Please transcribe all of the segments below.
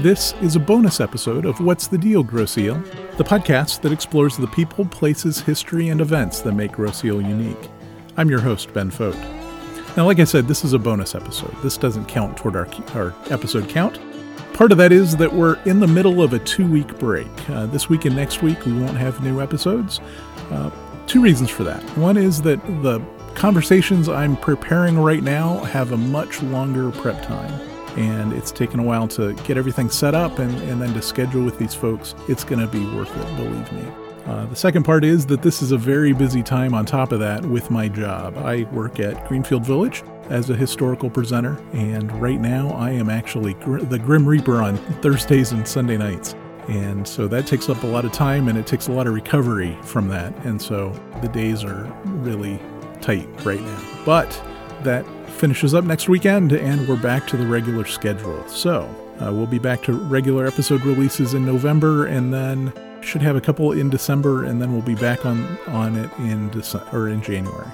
This is a bonus episode of What's the Deal, Grosse Ile, the podcast that explores the people, places, history, and events that make Grosse Ile unique. I'm your host, Ben Fote. Now, like I said, this is a bonus episode. This doesn't count toward our episode count. Part of that is that we're in the middle of a two-week break. This week and next week, we won't have new episodes. Two reasons for that. One is that the conversations I'm preparing right now have a much longer prep time. And it's taken a while to get everything set up and then to schedule with these folks. It's going to be worth it, believe me. The second part is that this is a very busy time on top of that with my job. I work at Greenfield Village as a historical presenter, and right now I am actually the Grim Reaper on Thursdays and Sunday nights. And so that takes up a lot of time, and it takes a lot of recovery from that. And so the days are really tight right now. But that finishes up next weekend, and we're back to the regular schedule. So we'll be back to regular episode releases in November, and then should have a couple in December, and then we'll be back on it in December or in January.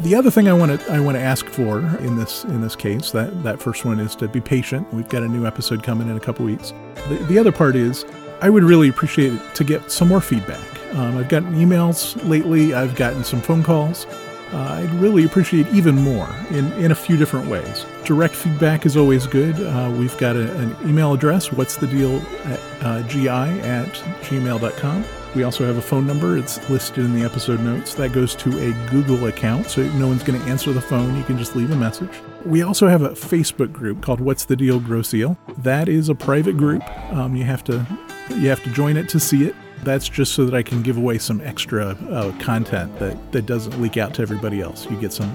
The other thing I want to ask for in this case, that first one, is to be patient. We've got a new episode coming in a couple weeks. The other part is I would really appreciate it to get some more feedback. I've gotten emails lately. I've gotten some phone calls. I'd really appreciate even more in a few different ways. Direct feedback is always good. We've got an email address, whatsthedealgi@gmail.com. We also have a phone number. It's listed in the episode notes. That goes to a Google account, so no one's going to answer the phone. You can just leave a message. We also have a Facebook group called What's the Deal, Grosse Ile. That is a private group. You have to join it to see it. That's just so that I can give away some extra content that doesn't leak out to everybody else. You get some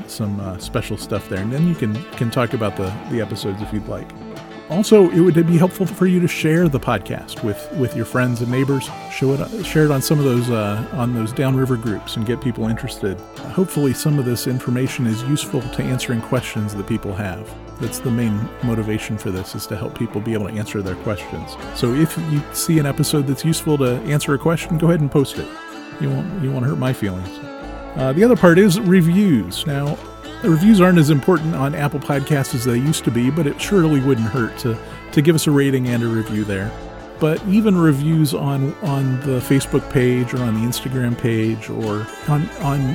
special stuff there, and then you can talk about the episodes if you'd like. Also, it would be helpful for you to share the podcast with your friends and neighbors. Share it on some of those downriver groups and get people interested. Hopefully, some of this information is useful to answering questions that people have. That's the main motivation for this, is to help people be able to answer their questions. So if you see an episode that's useful to answer a question, go ahead and post it. You won't hurt my feelings. The other part is reviews. Now, reviews aren't as important on Apple Podcasts as they used to be, but it surely wouldn't hurt to give us a rating and a review there. But even reviews on the Facebook page or on the Instagram page or on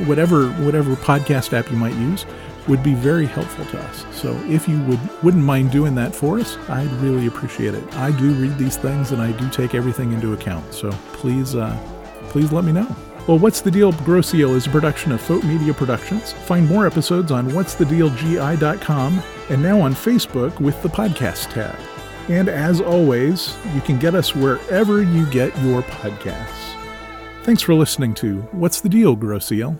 whatever podcast app you might use would be very helpful to us. So if you wouldn't mind doing that for us, I'd really appreciate it. I do read these things, and I do take everything into account. So please let me know. Well, What's the Deal, Grosse Ile is a production of Folk Media Productions. Find more episodes on whatsthedealgi.com and now on Facebook with the podcast tab. And as always, you can get us wherever you get your podcasts. Thanks for listening to What's the Deal, Grosse Ile.